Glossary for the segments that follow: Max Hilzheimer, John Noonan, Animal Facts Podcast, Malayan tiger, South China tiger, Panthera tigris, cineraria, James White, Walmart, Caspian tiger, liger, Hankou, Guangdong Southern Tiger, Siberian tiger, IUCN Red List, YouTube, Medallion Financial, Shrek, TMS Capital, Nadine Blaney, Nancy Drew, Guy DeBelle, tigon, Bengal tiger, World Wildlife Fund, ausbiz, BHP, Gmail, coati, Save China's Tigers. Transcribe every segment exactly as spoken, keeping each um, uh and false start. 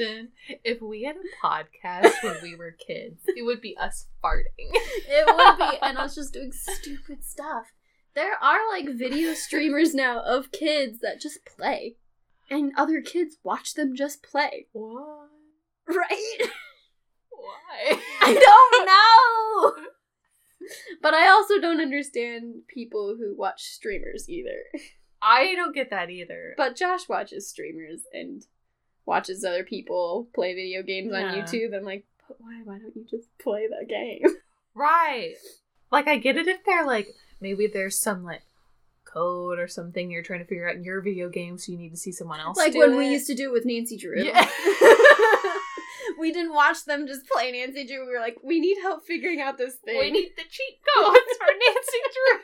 imagine if we had a podcast when we were kids? It would be us farting. It would be, and us just doing stupid stuff. There are, like, video streamers now of kids that just play. And other kids watch them just play. Why? Right? Why? I don't know! But I also don't understand people who watch streamers either. I don't get that either. But Josh watches streamers and watches other people play video games yeah. on YouTube. I'm like, but why? Why don't you just play the game? Right. Like, I get it if they're like, maybe there's some, like, code or something you're trying to figure out in your video game, so you need to see someone else like do when it. We used to do it with Nancy Drew. Yeah. We didn't watch them just play Nancy Drew. We were like, we need help figuring out this thing. We need the cheat codes for Nancy Drew.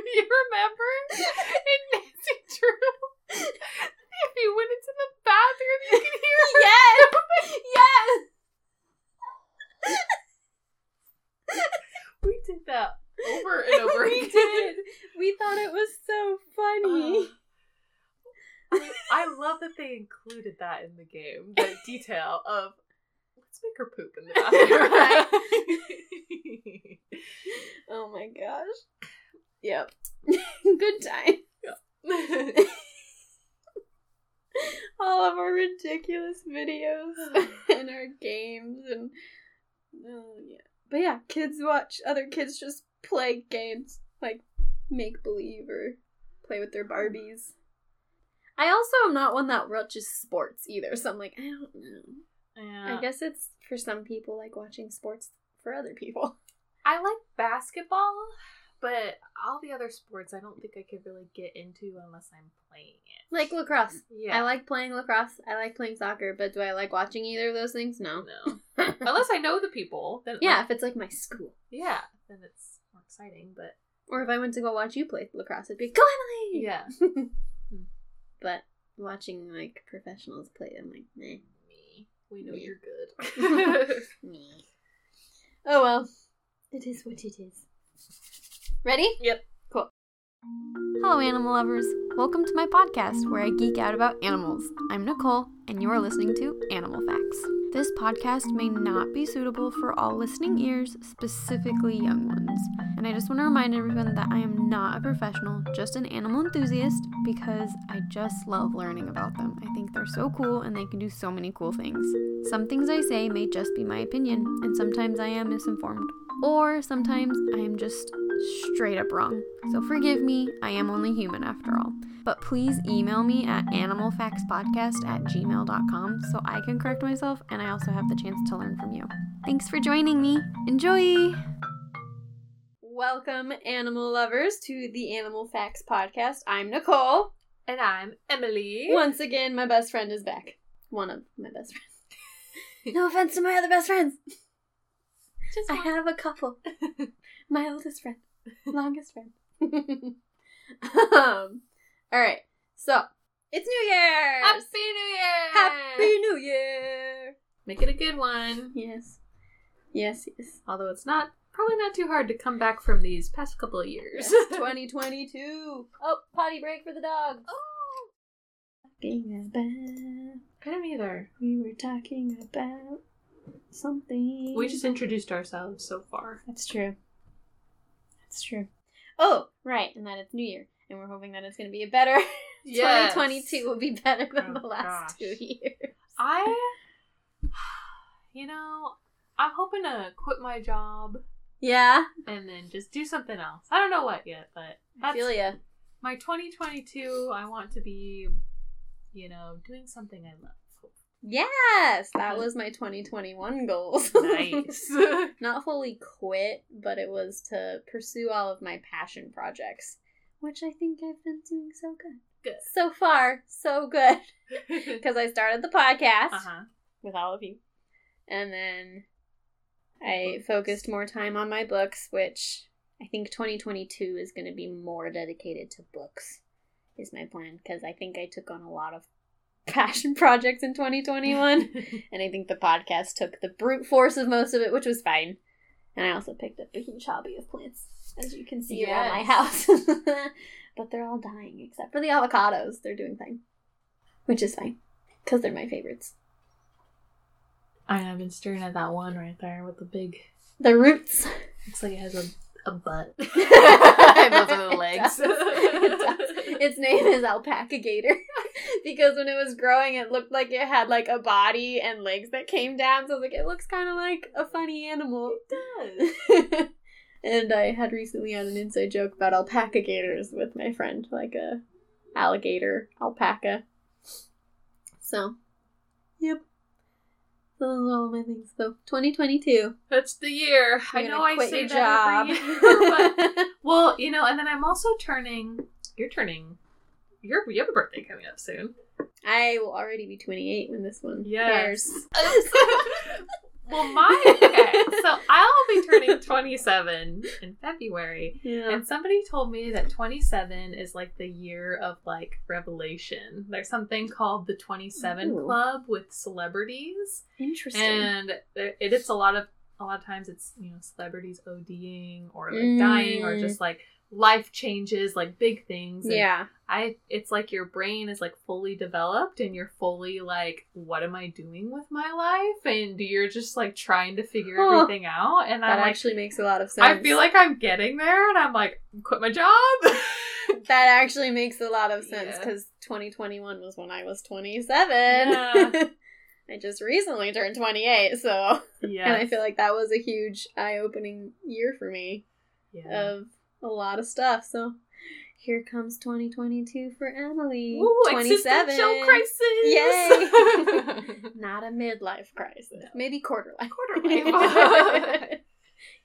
You remember? In Nancy Drew, if you went into the bathroom, you could hear her. Yes! Yes! We did that over and over again. We did. We thought it was so funny. Uh, I love that they included that in the game. The detail of, let's make her poop in the bathroom. Right? Oh my gosh. Yep. Good time. Yep. All of our ridiculous videos and our games and oh yeah. But yeah, kids watch other kids just play games like make believe or play with their Barbies. I also am not one that watches sports either, so I'm like, I don't know. Yeah. I guess it's for some people like watching sports for other people. I like basketball. But all the other sports, I don't think I could really get into unless I'm playing it. Like lacrosse. Yeah. I like playing lacrosse. I like playing soccer. But do I like watching either of those things? No. No. Unless I know the people. Then yeah, like, if it's like my school. Yeah. Then it's more exciting, but... Or if I went to go watch you play lacrosse, it'd be, go Emily! Yeah. But watching, like, professionals play, I'm like, meh. Me. We know me. You're good. Me. Oh, well. It is what it is. Ready? Yep. Cool. Hello, animal lovers. Welcome to my podcast where I geek out about animals. I'm Nicole, and you are listening to Animal Facts. This podcast may not be suitable for all listening ears, specifically young ones. And I just want to remind everyone that I am not a professional, just an animal enthusiast, because I just love learning about them. I think they're so cool, and they can do so many cool things. Some things I say may just be my opinion, and sometimes I am misinformed. Or sometimes I am just straight up wrong. So forgive me, I am only human after all. But please email me at animalfactspodcast at gmail dot com so I can correct myself and I also have the chance to learn from you. Thanks for joining me. Enjoy! Welcome, animal lovers, to the Animal Facts Podcast. I'm Nicole. And I'm Emily. Once again, my best friend is back. One of my best friends. No offense to my other best friends. Just I have a couple. My oldest friend. Longest friend. um, Alright, so, it's New Year! Happy New Year! Happy New Year! Make it a good one. Yes. Yes, yes. Although it's not, probably not too hard to come back from these past couple of years. Yes, twenty twenty-two. Oh, potty break for the dog. Oh! Talking about... I don't either. We were talking about... something. We just introduced ourselves so far. That's true. That's true. Oh, right, and that it's New Year, and we're hoping that it's going to be a better. Yes. twenty twenty-two will be better than oh, the last gosh. two years. I, you know, I'm hoping to quit my job. Yeah. And then just do something else. I don't know what yet, but that's I feel ya. My twenty twenty-two. I want to be, you know, doing something I love. Yes! That was my twenty twenty-one goals. Nice. Not fully quit, but it was to pursue all of my passion projects, which I think I've been doing so good. Good. So far, so good. Because I started the podcast uh-huh. with all of you. And then I books. focused more time on my books, which I think twenty twenty-two is going to be more dedicated to books, is my plan. Because I think I took on a lot of passion projects in twenty twenty-one, and I think the podcast took the brute force of most of it, which was fine. And I also picked up a huge hobby of plants, as you can see yes. around my house. But they're all dying, except for the avocados. They're doing fine, which is fine. Because they're my favorites. I know, I've been staring at that one right there with the big... The roots. Looks like it has a, a butt. And those are the legs. It does. It does. Its name is alpaca gator. Because when it was growing, it looked like it had, like, a body and legs that came down. So I was like, it looks kind of like a funny animal. It does. And I had recently had an inside joke about alpaca gators with my friend. Like a alligator, alpaca. So, yep. Those are all my things. So, twenty twenty-two. That's the year. You're I know I say that every year, but, well, you know, and then I'm also turning, you're turning, you're, you have a birthday coming up soon. I will already be twenty-eight when this one airs. Yes. Well, my, okay, so I'll be turning twenty-seven in February, yeah. And somebody told me that twenty-seven is, like, the year of, like, revelation. There's something called the twenty-seven Ooh. Club with celebrities. Interesting. And it, it's a lot of, a lot of times it's, you know, celebrities ODing or, like, mm. dying or just, like, life changes, like, big things. And yeah. I, it's like your brain is, like, fully developed and you're fully, like, what am I doing with my life? And you're just, like, trying to figure oh, everything out. And that I'm, actually like, makes a lot of sense. I feel like I'm getting there and I'm like, quit my job. That actually makes a lot of sense because yeah. twenty twenty-one was when I was twenty-seven. Yeah. I just recently turned twenty-eight, so. Yes. And I feel like that was a huge eye-opening year for me. Yeah. Of a lot of stuff, so here comes twenty twenty-two for Emily. Ooh, twenty-seven. Existential crisis. Yay. Not a midlife crisis. No. Maybe quarter life. Quarter life.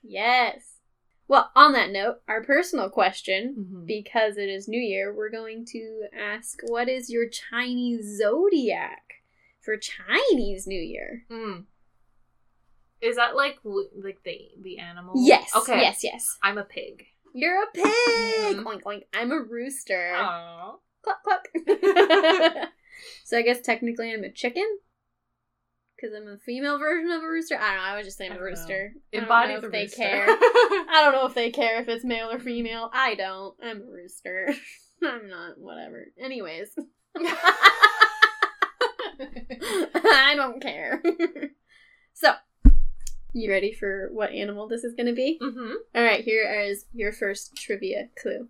Yes. Well, on that note, our personal question, mm-hmm. because it is New Year, we're going to ask, what is your Chinese zodiac for Chinese New Year? Mm. Is that like like the the animal? Yes. Okay. Yes. Yes. I'm a pig. You're a pig! Mm-hmm. Oink, oink. I'm a rooster. Aww. Cluck, cluck. So I guess technically I'm a chicken? Because I'm a female version of a rooster? I don't know. I was just saying a rooster. Know. Embody the rooster. I don't know if they care. I don't know if they care if it's male or female. I don't. I'm a rooster. I'm not. Whatever. Anyways. I don't care. So. You ready for what animal this is going to be? Mm-hmm. All right, here is your first trivia clue.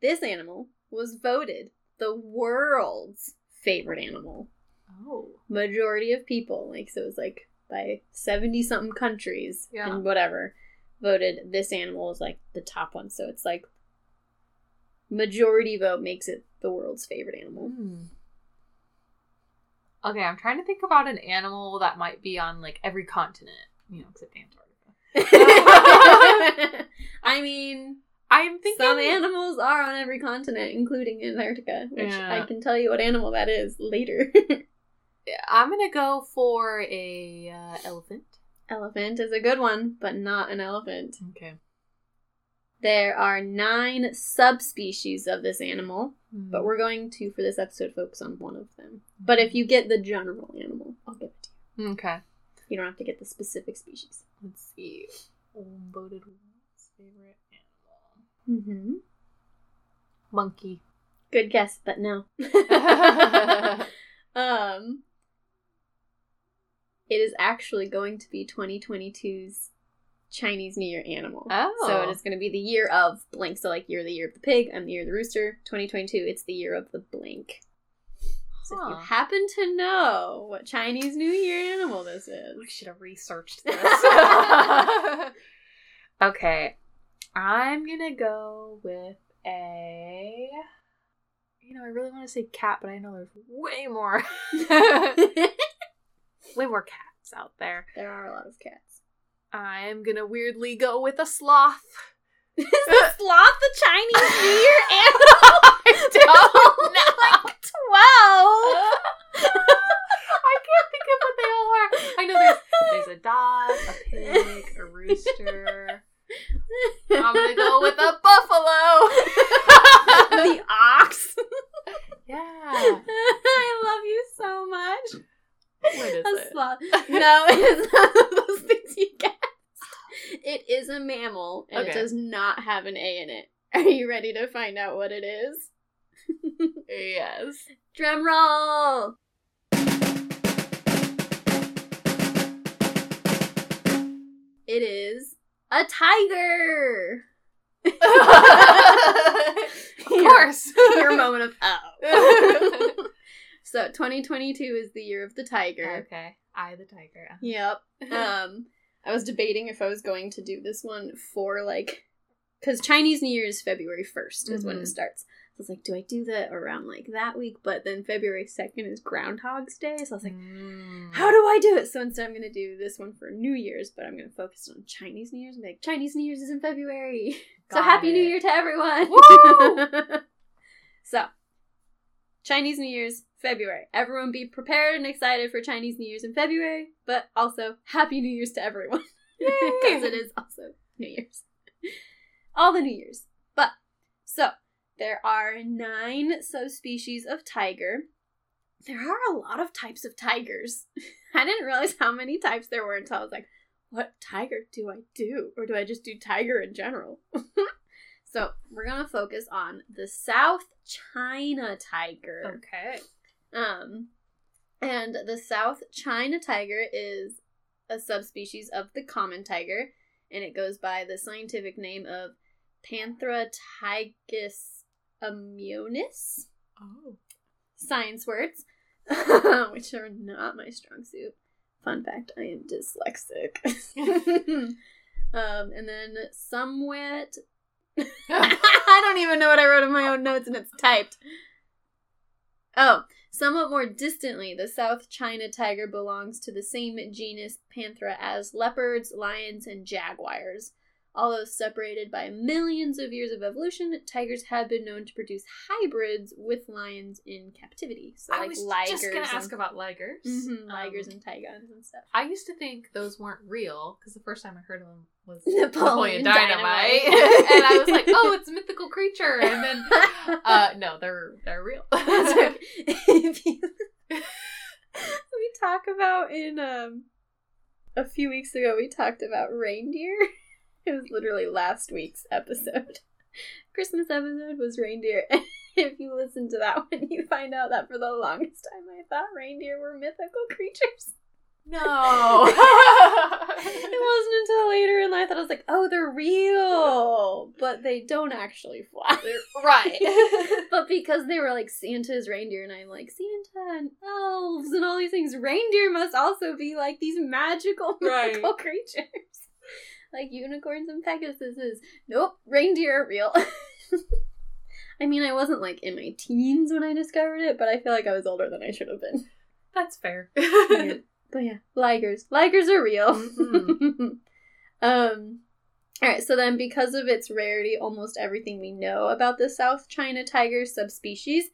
This animal was voted the world's favorite animal. Oh. Majority of people, like, so it was like by seventy-something countries yeah. and whatever, voted this animal as like the top one. So it's like majority vote makes it the world's favorite animal. Mm. Okay, I'm trying to think about an animal that might be on like every continent. You know, except Antarctica. I mean, I'm thinking some animals are on every continent, including Antarctica, which yeah. I can tell you what animal that is later. I'm gonna go for a uh, elephant. Elephant is a good one, but not an elephant. Okay. There are nine subspecies of this animal, mm. but we're going to, for this episode, focus on one of them. But if you get the general animal, I'll give it to you. Okay. You don't have to get the specific species. Let's see. Voted world's favorite animal. Mm-hmm. Monkey. Good guess, but no. um, it is actually going to be twenty twenty-two's Chinese New Year animal. Oh. So it is going to be the year of blank. So like, you're the year of the pig, I'm the year of the rooster. twenty twenty-two, it's the year of the blank. So if you happen to know what Chinese New Year animal this is. I should have researched this. Okay. I'm going to go with a... You know, I really want to say cat, but I know there's way more. Way more cats out there. There are a lot of cats. I'm going to weirdly go with a sloth. Is the sloth the Chinese New Year animal? I don't know. Like twelve. I can't think of what they all are. I know there's, there's a dog, a pig, a rooster. I'm going to go with a buffalo. The ox. Yeah. I love you so much. What is a it? Sloth. No, it is not those things you get. It is a mammal, and okay. It does not have an A in it. Are you ready to find out what it is? Yes. Drum roll! a tiger. Of course. Your, your moment of oh. So twenty twenty-two is the year of the tiger. Okay. I the tiger. Yep. Um, I was debating if I was going to do this one for like, because Chinese New Year is February first is mm-hmm. when it starts. I was like, do I do that around, like, that week? But then February second is Groundhog's Day, so I was like, mm. how do I do it? So instead I'm going to do this one for New Year's, but I'm going to focus on Chinese New Year's and be like, Chinese New Year's is in February. Got so happy it. New Year to everyone! Woo! So, Chinese New Year's, February. Everyone be prepared and excited for Chinese New Year's in February, but also happy New Year's to everyone. Because it is also New Year's. All the New Year's. But, so... there are nine subspecies of tiger. There are a lot of types of tigers. I didn't realize how many types there were until I was like, what tiger do I do? Or do I just do tiger in general? So we're going to focus on the South China tiger. Okay. Um, and the South China tiger is a subspecies of the common tiger, and it goes by the scientific name of Panthera tigris amionis. Oh. Science words, which are not my strong suit. Fun fact, I am dyslexic. um, and then somewhat... I don't even know what I wrote in my own notes and it's typed. Oh, somewhat more distantly, the South China tiger belongs to the same genus Panthera as leopards, lions, and jaguars. Although separated by millions of years of evolution, tigers have been known to produce hybrids with lions in captivity. So, like, ligers. I was just going to ask about ligers. Mm-hmm, ligers um, and tigons and stuff. I used to think those weren't real, because the first time I heard of them was Napoleon Dynamite. Dynamite. And I was like, oh, it's a mythical creature. And then, uh, no, they're they're real. We talk about in, um, a few weeks ago, we talked about reindeer. It was literally last week's episode. Christmas episode was reindeer. And if you listen to that one, you find out that for the longest time I thought reindeer were mythical creatures. No. It wasn't until later in life that I was like, oh, they're real. But they don't actually fly. They're, right. But because they were like, Santa's reindeer, and I'm like, Santa and elves and all these things, reindeer must also be like these magical, mythical right. creatures. Like unicorns and Pegasuses. Nope, reindeer are real. I mean, I wasn't like in my teens when I discovered it, but I feel like I was older than I should have been. That's fair. Yeah. But yeah, ligers. Ligers are real. Mm-hmm. um, all right, so then because of its rarity, almost everything we know about the South China tiger subspecies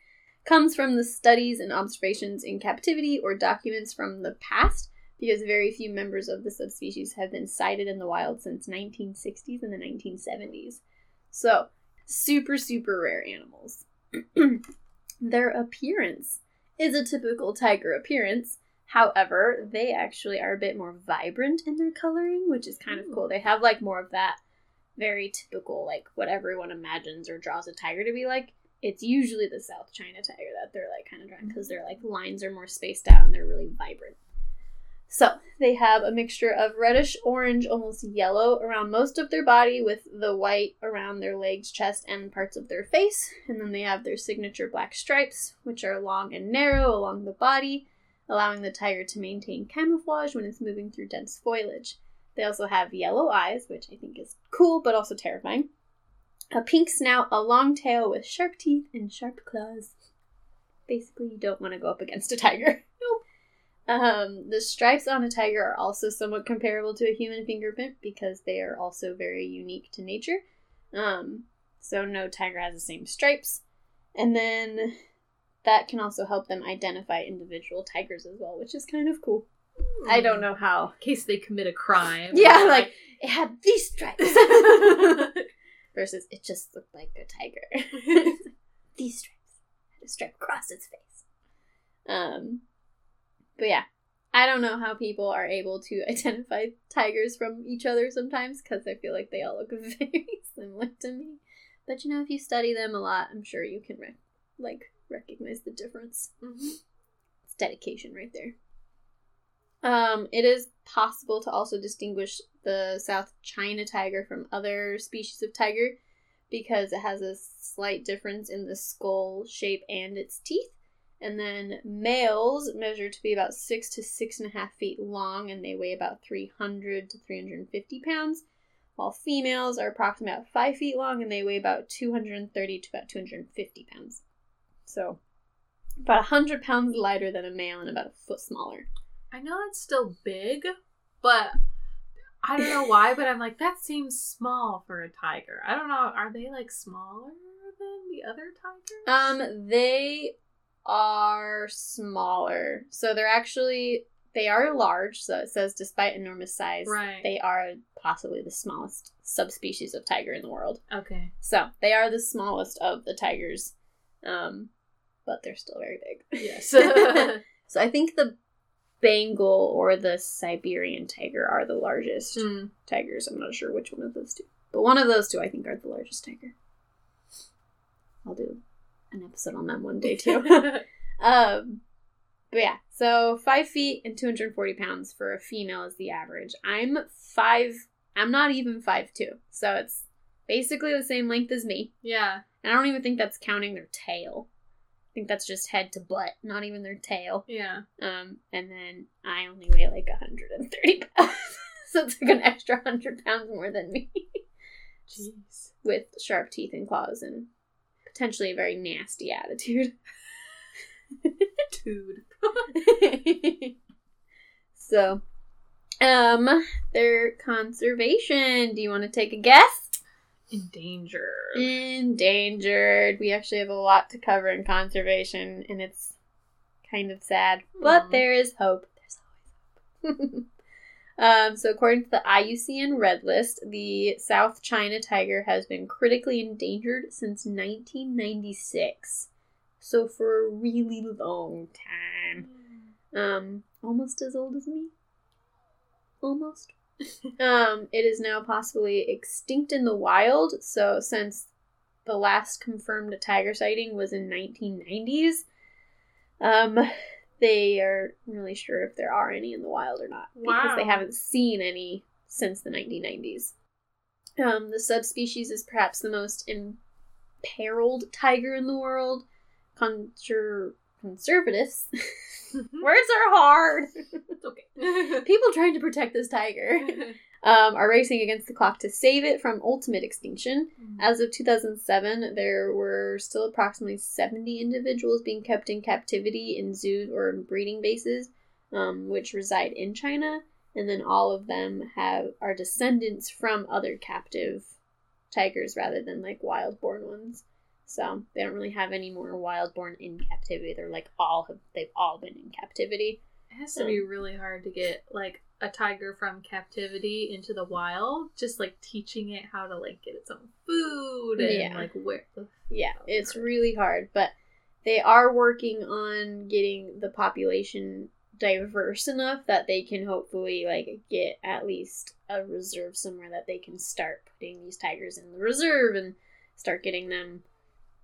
comes from the studies and observations in captivity or documents from the past, because very few members of the subspecies have been sighted in the wild since nineteen sixties and the nineteen seventies. So, super, super rare animals. Their appearance is a typical tiger appearance. However, they actually are a bit more vibrant in their coloring, which is kind of cool. They have, like, more of that very typical, like, what everyone imagines or draws a tiger to be like. It's usually the South China tiger that they're, like, kind of drawn, because their, like, lines are more spaced out and they're really vibrant. So, they have a mixture of reddish-orange, almost yellow, around most of their body, with the white around their legs, chest, and parts of their face. And then they have their signature black stripes, which are long and narrow along the body, allowing the tiger to maintain camouflage when it's moving through dense foliage. They also have yellow eyes, which I think is cool, but also terrifying. A pink snout, a long tail with sharp teeth, and sharp claws. Basically, you don't want to go up against a tiger. Nope. Um, the stripes on a tiger are also somewhat comparable to a human fingerprint because they are also very unique to nature. Um, so no tiger has the same stripes. And then that can also help them identify individual tigers as well, which is kind of cool. I don't know how. In case they commit a crime. Yeah, like, it had these stripes. Versus, it just looked like a tiger. These stripes. Had a stripe across its face. Um... But yeah, I don't know how people are able to identify tigers from each other sometimes, because I feel like they all look very similar to me. But you know, if you study them a lot, I'm sure you can rec- like recognize the difference. Mm-hmm. It's dedication right there. Um, it is possible to also distinguish the South China tiger from other species of tiger because it has a slight difference in the skull shape and its teeth. And then males measure to be about six to six and a half feet long, and they weigh about three hundred to three hundred fifty pounds, while females are approximately five feet long, and they weigh about two hundred thirty to about two hundred fifty pounds. So about one hundred pounds lighter than a male and about a foot smaller. I know that's still big, but I don't know why, but I'm like, that seems small for a tiger. I don't know. Are they, like, smaller than the other tigers? Um, they... are smaller. So they're actually, they are large, so it says despite enormous size, right. They are possibly the smallest subspecies of tiger in the world. Okay. So they are the smallest of the tigers, um, but they're still very big. Yes. So I think the Bengal or the Siberian tiger are the largest mm. tigers. I'm not sure which one of those two. But one of those two I think are the largest tiger. I'll do an episode on that one day too. um, but yeah, so five feet and two hundred forty pounds for a female is the average. I'm five, I'm not even five two, so it's basically the same length as me. Yeah. And I don't even think that's counting their tail. I think that's just head to butt, not even their tail. Yeah. Um, and then I only weigh like one hundred thirty pounds. So it's like an extra one hundred pounds more than me. Jeez. With sharp teeth and claws and potentially a very nasty attitude. Dude. So, um, their conservation. Do you want to take a guess? Endangered. Endangered. We actually have a lot to cover in conservation, and it's kind of sad, but mm. there is hope. There's always hope. Um, so according to the I U C N Red List, the South China tiger has been critically endangered since nineteen ninety-six. So for a really long time. Um, almost as old as me. Almost. um, it is now possibly extinct in the wild. So since the last confirmed tiger sighting was in nineteen nineties, um... they are really sure if there are any in the wild or not. Wow. Because they haven't seen any since the nineteen nineties. Um, the subspecies is perhaps the most imperiled tiger in the world. Conser- conservatives. Words are hard. It's okay. People trying to protect this tiger um, are racing against the clock to save it from ultimate extinction. Mm-hmm. As of two thousand seven, there were still approximately seventy individuals being kept in captivity in zoos or in breeding bases, um, which reside in China, and then all of them have are descendants from other captive tigers rather than like wild-born ones. So they don't really have any more wild-born in captivity. They're like all have, they've all been in captivity. It has to um, be really hard to get like a tiger from captivity into the wild. Just like teaching it how to like get its own food and yeah. like where. Yeah, it's really hard. But they are working on getting the population diverse enough that they can hopefully like get at least a reserve somewhere that they can start putting these tigers in the reserve and start getting them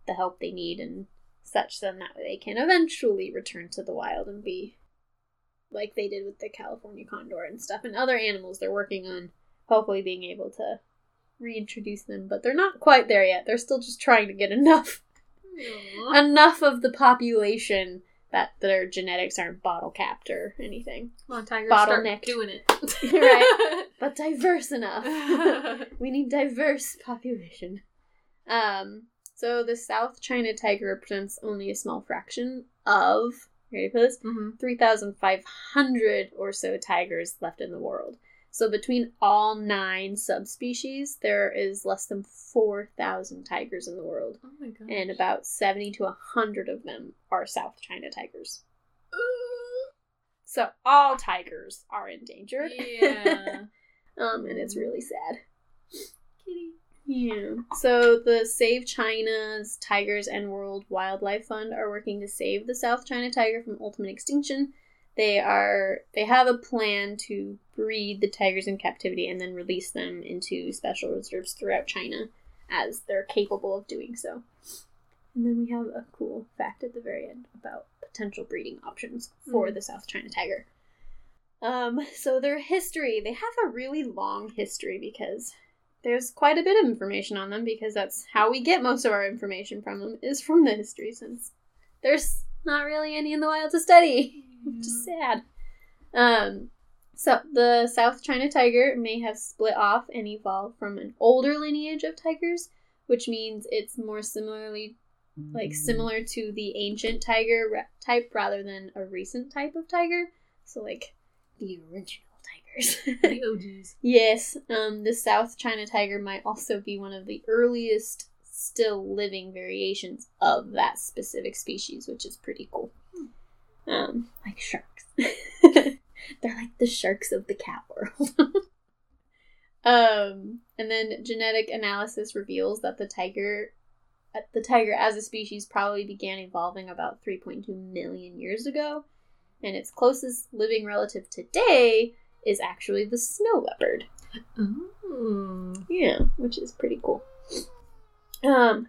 the help they need and such, then that way they can eventually return to the wild and be like they did with the California condor and stuff and other animals they're working on hopefully being able to reintroduce them, but they're not quite there yet. They're still just trying to get enough Aww. enough of the population that their genetics aren't bottle capped or anything. Come on, tigers, bottleneck. Start doing it. Right? But diverse enough. We need diverse population. Um So the South China tiger represents only a small fraction of, ready for this, mm-hmm. three thousand five hundred or so tigers left in the world. So between all nine subspecies, there is less than four thousand tigers in the world. Oh my gosh. And about seventy to one hundred of them are South China tigers. Ooh. So all tigers are endangered. Yeah. um, and it's really sad. Kitty. Yeah. So the Save China's Tigers and World Wildlife Fund are working to save the South China tiger from ultimate extinction. They are they have a plan to breed the tigers in captivity and then release them into special reserves throughout China as they're capable of doing so. And then we have a cool fact at the very end about potential breeding options for mm. the South China tiger. Um, so their history, they have a really long history because there's quite a bit of information on them, because that's how we get most of our information from them, is from the history, since there's not really any in the wild to study, which is sad. Um, so the South China tiger may have split off and evolved from an older lineage of tigers, which means it's more similarly like similar to the ancient tiger type rather than a recent type of tiger. So like the original tigers. The O Gs. Yes. Um, the South China tiger might also be one of the earliest still living variations of that specific species, which is pretty cool. Hmm. Um, like sharks. They're like the sharks of the cat world. Um, and then genetic analysis reveals that the tiger, the tiger as a species probably began evolving about three point two million years ago, and its closest living relative today is actually the snow leopard. Ooh. Yeah, which is pretty cool. Um,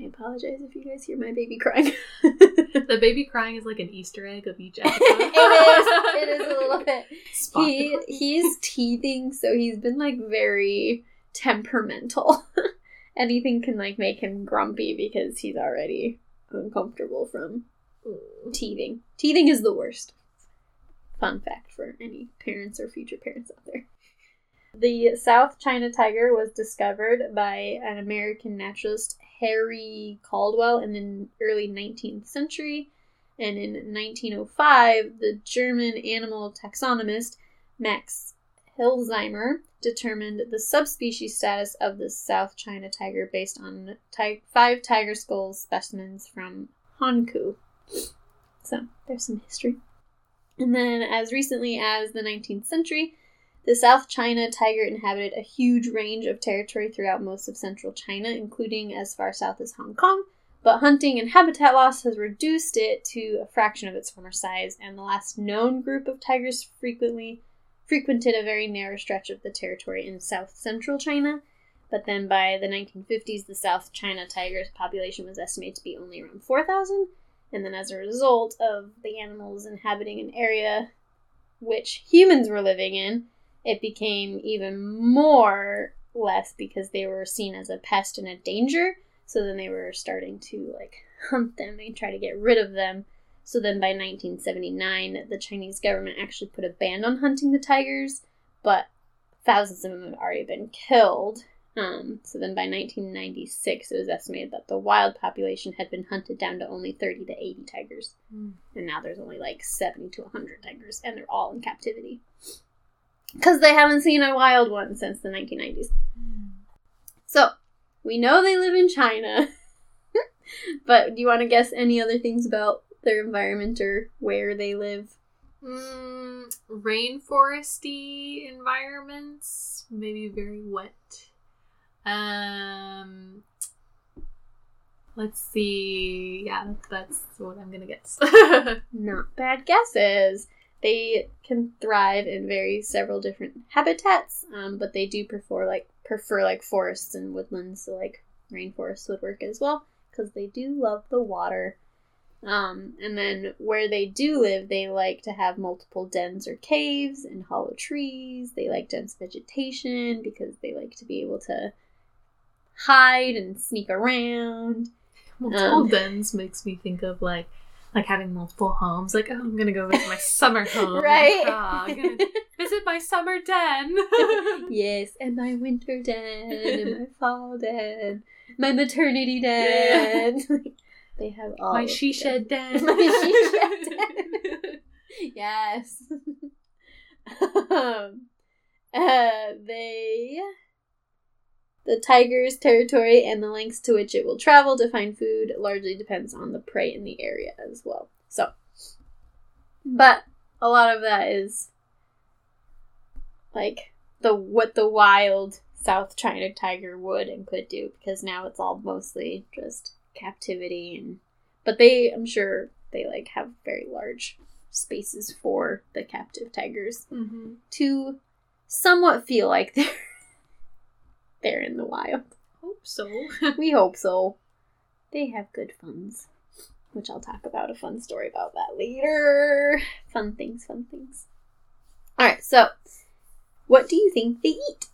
I apologize if you guys hear my baby crying. The baby crying is like an Easter egg of each episode. It is. It is a little bit. Spot he he is teething, so he's been like very temperamental. Anything can like make him grumpy because he's already uncomfortable from mm. teething. Teething is the worst. Fun fact for any parents or future parents out there. The South China tiger was discovered by an American naturalist, Harry Caldwell, in the early nineteenth century, and in nineteen oh five, the German animal taxonomist Max Hilzheimer determined the subspecies status of the South China tiger based on ti- five tiger skull specimens from Hankou. So, there's some history. And then, as recently as the nineteenth century, the South China tiger inhabited a huge range of territory throughout most of central China, including as far south as Hong Kong, but hunting and habitat loss has reduced it to a fraction of its former size, and the last known group of tigers frequently frequented a very narrow stretch of the territory in south central China, but then by the nineteen fifties, the South China tiger's population was estimated to be only around four thousand, and then as a result of the animals inhabiting an area which humans were living in, it became even more less because they were seen as a pest and a danger. So then they were starting to like hunt them and try to get rid of them. So then by nineteen seventy-nine, the Chinese government actually put a ban on hunting the tigers, but thousands of them had already been killed. Um, so then by nineteen ninety-six, it was estimated that the wild population had been hunted down to only thirty to eighty tigers. Mm. And now there's only like seventy to one hundred tigers, and they're all in captivity. Because they haven't seen a wild one since the nineteen nineties. So, we know they live in China. But do you want to guess any other things about their environment or where they live? Mm, rainforesty environments. Maybe very wet. Um, let's see. Yeah, that's what I'm going to guess. Not bad guesses. They can thrive in very several different habitats, um, but they do prefer like prefer like forests and woodlands, so like rainforests would work as well, because they do love the water. Um, and then where they do live, they like to have multiple dens or caves and hollow trees. They like dense vegetation because they like to be able to hide and sneak around. Multiple um, dens makes me think of like Like having multiple homes, like, oh, I'm gonna go visit my summer home. Right? Oh, I'm gonna visit my summer den. Yes, and my winter den, and my fall den, my maternity den. Yeah. They have all. My she shed den. My she shed den. Yes. um, uh, they. The tiger's territory and the lengths to which it will travel to find food largely depends on the prey in the area as well. So, but a lot of that is like the what the wild South China tiger would and could do, because now it's all mostly just captivity. And but they, I'm sure, they like have very large spaces for the captive tigers mm-hmm. to somewhat feel like they're. They're in the wild. Hope so. We hope so. They have good funs, which I'll talk about a fun story about that later. Fun things, fun things. All right, so what do you think they eat?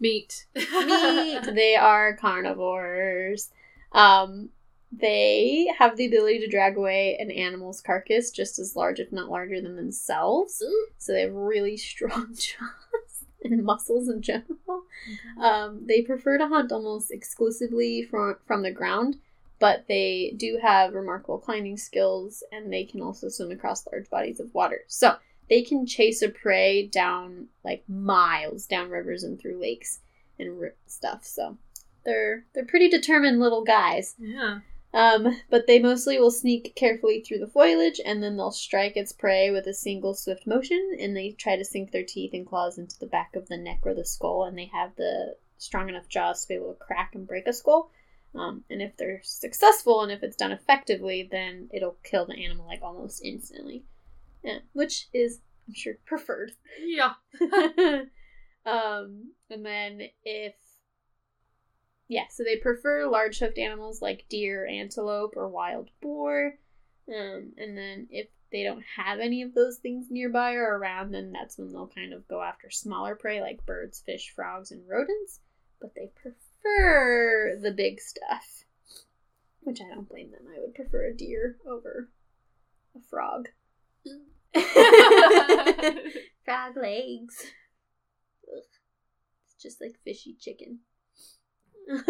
Meat. Meat. They are carnivores. Um, they have the ability to drag away an animal's carcass just as large, if not larger, than themselves. Ooh. So they have really strong jaws and muscles in general. Um, they prefer to hunt almost exclusively from from the ground, but they do have remarkable climbing skills, and they can also swim across large bodies of water. So they can chase a prey down, like, miles down rivers and through lakes and r- stuff. So they're they're pretty determined little guys. Yeah. Um, but they mostly will sneak carefully through the foliage, and then they'll strike its prey with a single swift motion, and they try to sink their teeth and claws into the back of the neck or the skull, and they have the strong enough jaws to be able to crack and break a skull. Um, and if they're successful, and if it's done effectively, then it'll kill the animal, like, almost instantly. Yeah, which is, I'm sure, preferred. Yeah. um, and then if, yeah, so they prefer large hoofed animals like deer, antelope, or wild boar. Um, and then if they don't have any of those things nearby or around, then that's when they'll kind of go after smaller prey like birds, fish, frogs, and rodents. But they prefer the big stuff, which I don't blame them. I would prefer a deer over a frog. Frog legs. Ugh. It's just like fishy chicken. Have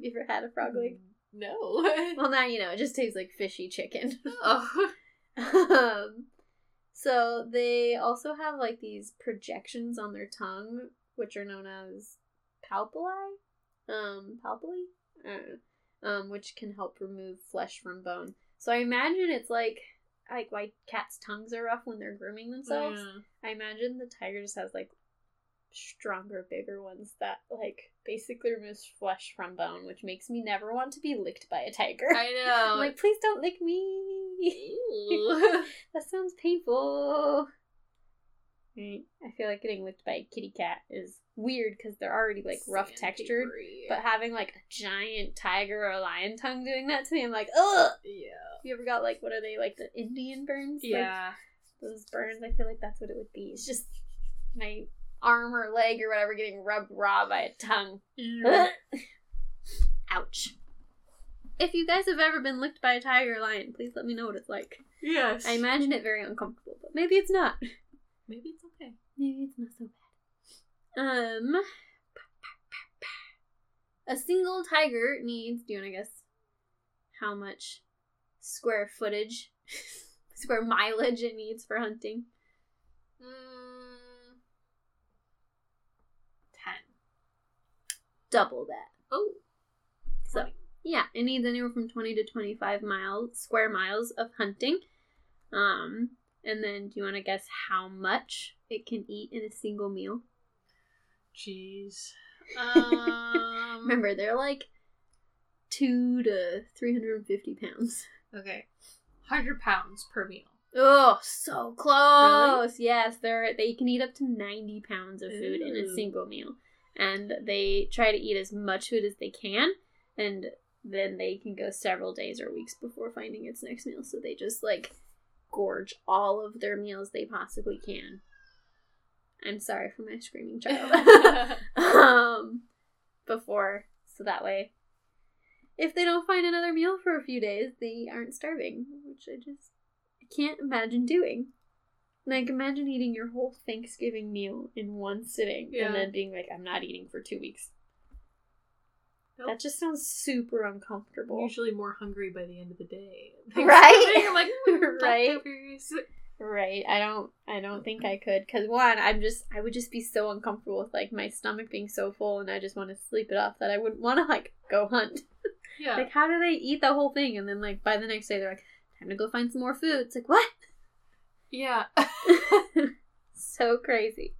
you ever had a frog leg? No. Well, now you know. It just tastes like fishy chicken. Oh. um, so they also have like these projections on their tongue, which are known as palpali. Um, palpali? I don't know. Um, which can help remove flesh from bone. So I imagine it's like like why cats' tongues are rough when they're grooming themselves. Yeah. I imagine the tiger just has like stronger, bigger ones that like basically removes flesh from bone, which makes me never want to be licked by a tiger. I know. I'm like, please don't lick me. That sounds painful. Right. I feel like getting licked by a kitty cat is weird because they're already like rough Sand textured, papery. But having like a giant tiger or a lion tongue doing that to me, I'm like, ugh. Yeah. You ever got like, what are they, like the Indian burns? Yeah. Like, those burns, I feel like that's what it would be. It's just my arm or leg or whatever getting rubbed raw by a tongue. Yeah. Ouch. If you guys have ever been licked by a tiger or lion, please let me know what it's like. Yes. I imagine it very uncomfortable, but maybe it's not. Maybe it's okay. Maybe it's not so bad. Um, a single tiger needs, do you want to guess how much square footage, square mileage it needs for hunting? Mm, ten. Double that. Oh. So, yeah, it needs anywhere from twenty to twenty-five miles, square miles of hunting. Um... And then, do you want to guess how much it can eat in a single meal? Jeez. Um... Remember, they're like two to three hundred fifty pounds. Okay. one hundred pounds per meal. Oh, so close. Really? Yes, they're, they can eat up to ninety pounds of food Ooh. In a single meal. And they try to eat as much food as they can. And then they can go several days or weeks before finding its next meal. So they just, like... gorge all of their meals they possibly can. I'm sorry for my screaming child. um, before, so that way, if they don't find another meal for a few days, they aren't starving, which I just I can't imagine doing. Like, imagine eating your whole Thanksgiving meal in one sitting, yeah. and then being like, I'm not eating for two weeks. Nope. That just sounds super uncomfortable. I'm usually more hungry by the end of the day. Right? I'm like, mm, right? Right. I don't, I don't think I could. Because one, I'm just, I would just be so uncomfortable with like my stomach being so full and I just want to sleep it off that I wouldn't want to like go hunt. Yeah. Like, how do they eat the whole thing? And then like by the next day they're like, time to go find some more food. It's like, what? Yeah. So crazy.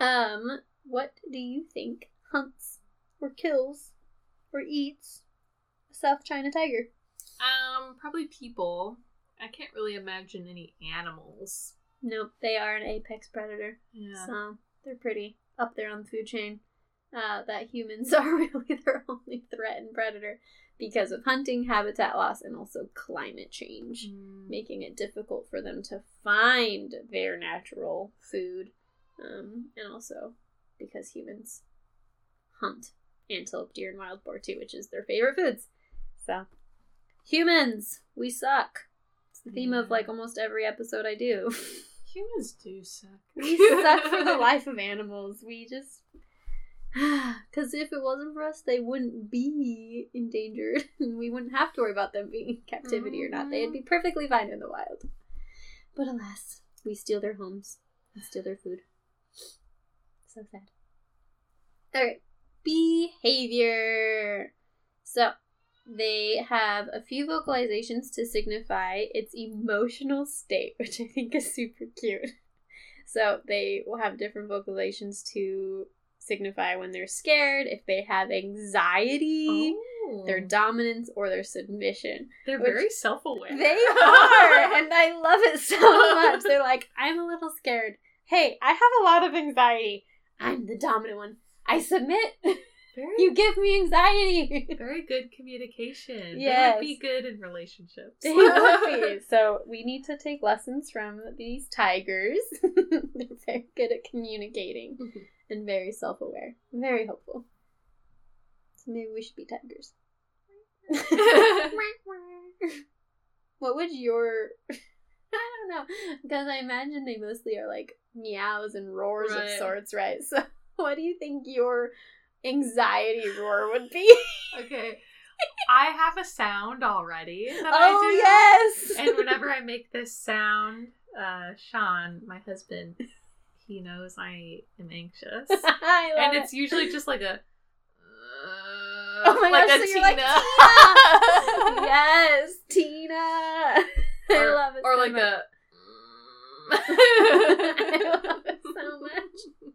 Um, what do you think hunts or kills, or eats a South China tiger? Um, probably people. I can't really imagine any animals. Nope, they are an apex predator. Yeah. So, they're pretty up there on the food chain. uh, that humans are really their only threat and predator because of hunting, habitat loss, and also climate change, mm. making it difficult for them to find their natural food, um, and also because humans hunt antelope, deer, and wild boar too, which is their favorite foods. So, humans, we suck. It's the theme yeah. of like almost every episode I do. Humans do suck. We suck for the life of animals. We just... Because if it wasn't for us, they wouldn't be endangered. And we wouldn't have to worry about them being in captivity mm-hmm. or not. They'd be perfectly fine in the wild. But alas, we steal their homes. We steal their food. So sad. Alright. Behavior. So... they have a few vocalizations to signify its emotional state, which I think is super cute. So they will have different vocalizations to signify when they're scared, if they have anxiety, oh. their dominance, or their submission. They're very self-aware. They are, and I love it so much. They're like, I'm a little scared. Hey, I have a lot of anxiety. I'm the dominant one. I submit. Very, you give me anxiety. Very good communication. Yes. They would be good in relationships. They would be. So we need to take lessons from these tigers. They're very good at communicating mm-hmm. and very self-aware. Very hopeful. So maybe we should be tigers. What would your... I don't know. Because I imagine they mostly are like meows and roars right. of sorts, right? So what do you think your... anxiety roar would be? Okay, I have a sound already that oh I do. Yes, and whenever I make this sound, uh Sean, my husband, he knows I am anxious. I love and it's it. Usually just like a uh, oh my like gosh a so Tina. You're like, Tina. Yes, Tina. I or, love it or so like much. a I love it so much.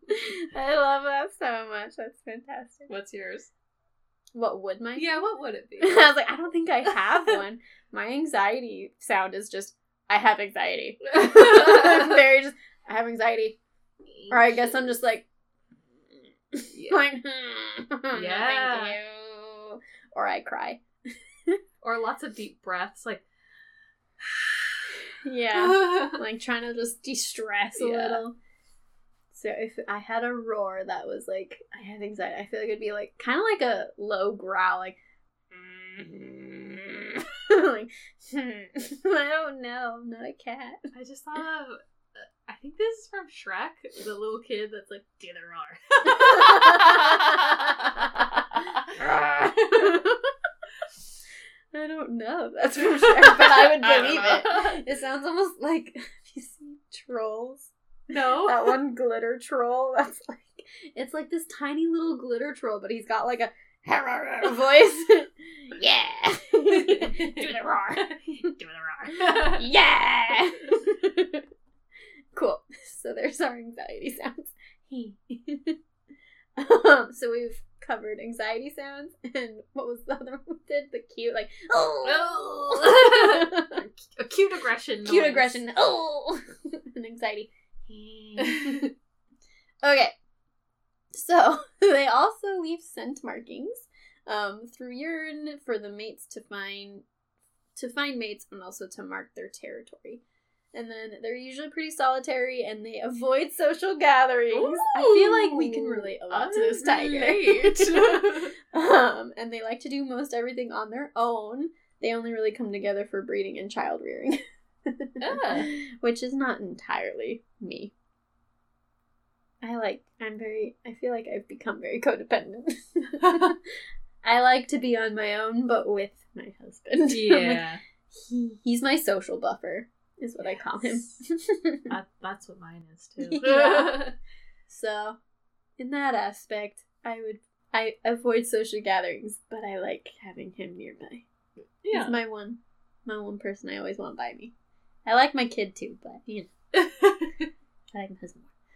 I love that so much. That's fantastic. What's yours? What would my yeah what would it be? I was like, I don't think I have one. My anxiety sound is just I have anxiety. I'm very just I have anxiety. Or I guess I'm just like yeah. like yeah. thank you. Or I cry. Or lots of deep breaths like yeah, like trying to just de-stress a yeah. little. So if I had a roar that was like, I had anxiety, I feel like it'd be like, kind of like a low growl, like, mm-hmm. like, hmm. I don't know, I'm not a cat. I just thought of, I think this is from Shrek, the little kid that's like, do the roar. I don't know, that's for sure, but I would believe I it. It sounds almost like, have you seen Trolls? No. That one glitter troll, that's like, it's like this tiny little glitter troll, but he's got like a voice. Yeah. Do the roar. Do the roar. Yeah. Cool. So there's our anxiety sounds. um, so we've covered anxiety sounds, and what was the other one we did? The cute, like, oh! oh. A cute aggression Cute noise. aggression, oh! And anxiety. Okay. So, they also leave scent markings um, through urine for the mates to find, to find mates and also to mark their territory. And then they're usually pretty solitary, and they avoid social gatherings. Ooh. I feel like we can relate a lot I to this tiger. um, and they like to do most everything on their own. They only really come together for breeding and child rearing. uh. Which is not entirely me. I like, I'm very, I feel like I've become very codependent. I like to be on my own, but with my husband. Yeah. Like, he's my social buffer. Is what yes. I call him. I, that's what mine is too. Yeah. So, in that aspect, I would I avoid social gatherings, but I like having him nearby. Yeah. He's my one, my one person I always want by me. I like my kid too, but you know, I like my husband more.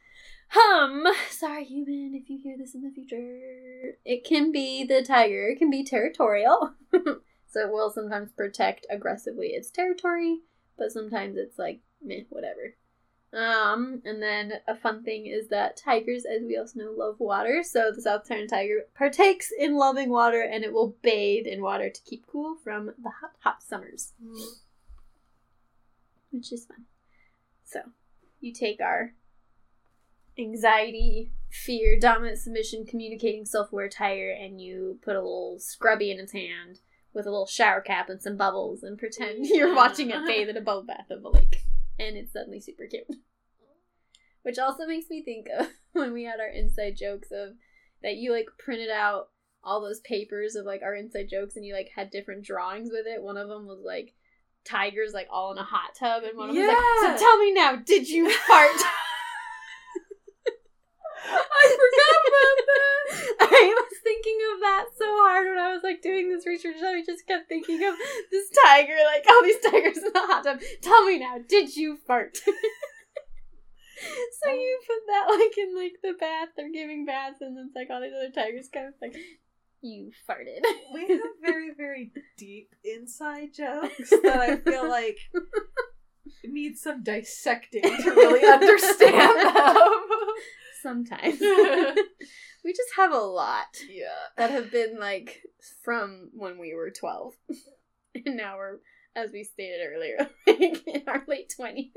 Hum. Sorry, human, if you hear this in the future, it can be the tiger. It can be territorial, so it will sometimes protect aggressively its territory. But sometimes it's like, meh, whatever. Um, and then a fun thing is that tigers, as we also know, love water. So the South China tiger partakes in loving water, and it will bathe in water to keep cool from the hot, hot summers. Mm. Which is fun. So you take our anxiety, fear, dominant, submission, communicating, self-aware tiger, and you put a little scrubby in its hand with a little shower cap and some bubbles and pretend you're watching it bathe in a bubble bath of a lake. And it's suddenly super cute. Which also makes me think of when we had our inside jokes of that you, like, printed out all those papers of, like, our inside jokes, and you, like, had different drawings with it. One of them was, like, tigers, like, all in a hot tub, and one of them yeah. was like, so tell me now, did you fart? I forgot about that. I was thinking of that so hard when I was, like, doing this research. I just kept thinking of this tiger, like, all these tigers in the hot tub. Tell me now, did you fart? So you put that, like, in, like, the bath. They're giving baths, and it's, like, all these other tigers kind of, like, you farted. We have very, very deep inside jokes that I feel like need some dissecting to really understand them. Sometimes. We just have a lot yeah. that have been, like, from when we were twelve. And now we're, as we stated earlier, like, in our late twenties.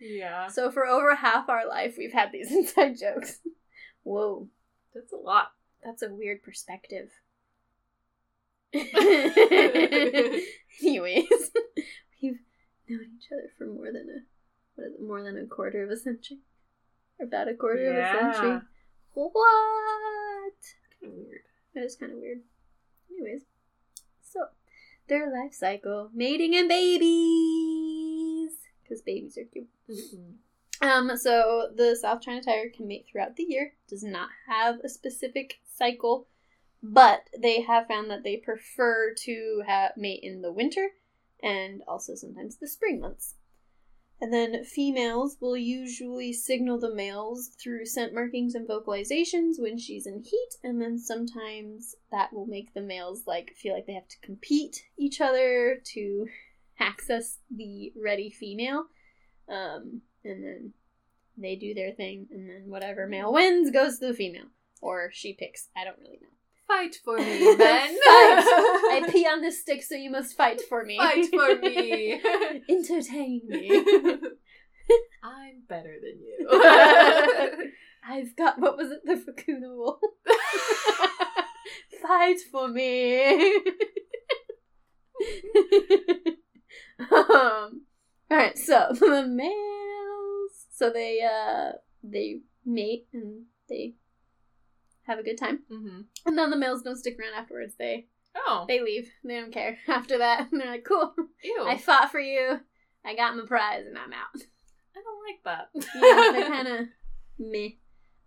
Yeah. So for over half our life, we've had these inside jokes. Whoa. That's a lot. That's a weird perspective. Anyways, we've known each other for more than a, what is it, more than a quarter of a century. About a quarter yeah. of a century. What? Kind of weird. That is kind of weird. Anyways. So, their life cycle. Mating and babies. Because babies are cute. Mm-hmm. Um. So, the South China tiger can mate throughout the year. Does not have a specific cycle. But they have found that they prefer to have mate in the winter. And also sometimes the spring months. And then females will usually signal the males through scent markings and vocalizations when she's in heat, and then sometimes that will make the males, like, feel like they have to compete each other to access the ready female. Um, and then they do their thing, and then whatever male wins goes to the female. Or she picks. I don't really know. Fight for me, men. Fight. I pee on this stick, so you must fight for me. Fight for me. Entertain me. I'm better than you. I've got, what was it, the Fukuno wool? Fight for me. um, Alright, so the males. So they, uh, they mate and they have a good time. Mm-hmm. And then the males don't stick around afterwards. They oh. they leave. They don't care after that. And they're like, cool. Ew. I fought for you. I got my prize and I'm out. I don't like that. Yeah, they're kind of meh.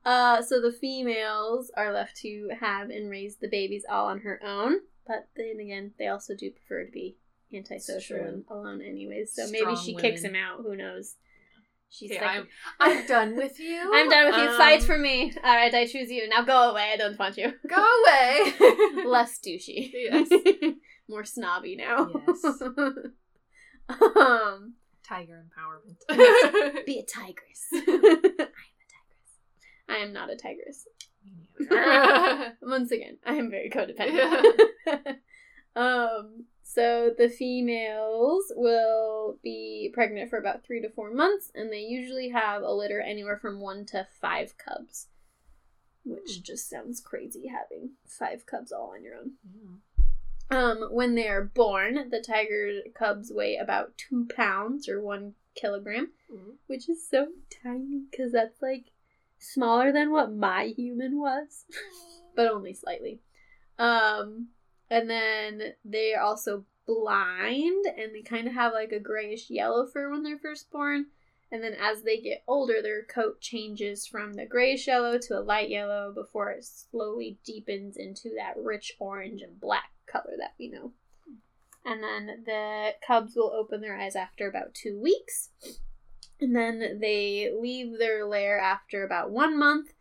Uh, so the females are left to have and raise the babies all on her own. But then again, they also do prefer to be antisocial and alone anyways. So strong maybe she women. Kicks him out. Who knows? She's okay, like, I'm, I'm done with you. I'm done with you. Um, Fight for me. All right, I choose you. Now go away. I don't want you. Go away. Less douchey. Yes. More snobby now. Yes. um, Tiger empowerment. Be a tigress. I am a tigress. I am not a tigress. Once again, I am very codependent. um... So the females will be pregnant for about three to four months, and they usually have a litter anywhere from one to five cubs, which just sounds crazy having five cubs all on your own. Yeah. Um, when they are born, the tiger cubs weigh about two pounds or one kilogram, mm-hmm. which is so tiny because that's, like, smaller than what my human was, but only slightly. Um... And then they're also blind, and they kind of have, like, a grayish yellow fur when they're first born. And then as they get older, their coat changes from the grayish yellow to a light yellow before it slowly deepens into that rich orange and black color that we know. And then the cubs will open their eyes after about two weeks. And then they leave their lair after about one month.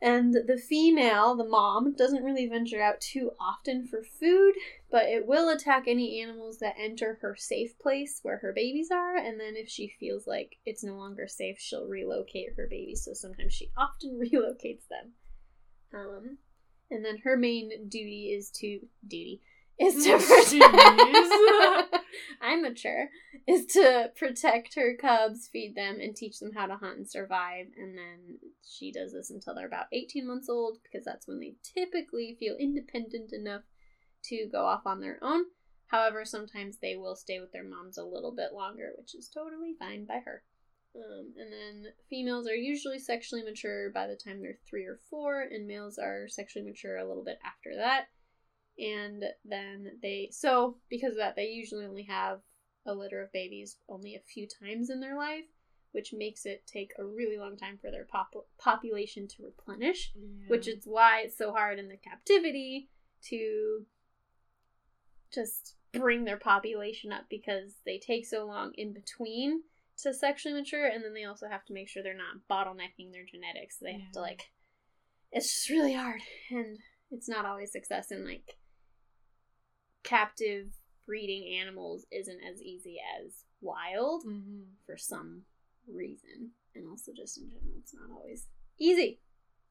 And the female, the mom, doesn't really venture out too often for food, but it will attack any animals that enter her safe place where her babies are, and then if she feels like it's no longer safe, she'll relocate her babies, so sometimes she often relocates them. Um, and then her main duty is to... duty... is to protect... I'm mature. Is to protect her cubs, feed them, and teach them how to hunt and survive. And then she does this until they're about eighteen months old, because that's when they typically feel independent enough to go off on their own. However, sometimes they will stay with their moms a little bit longer, which is totally fine by her. Um, and then females are usually sexually mature by the time they're three or four, and males are sexually mature a little bit after that. And then they, so because of that, they usually only have a litter of babies only a few times in their life, which makes it take a really long time for their pop- population to replenish, yeah. Which is why it's so hard in the captivity to just bring their population up, because they take so long in between to sexually mature, and then they also have to make sure they're not bottlenecking their genetics. They yeah. have to, like, it's just really hard, and it's not always success, and, like, captive breeding animals isn't as easy as wild mm-hmm. for some reason, and also just in general it's not always easy.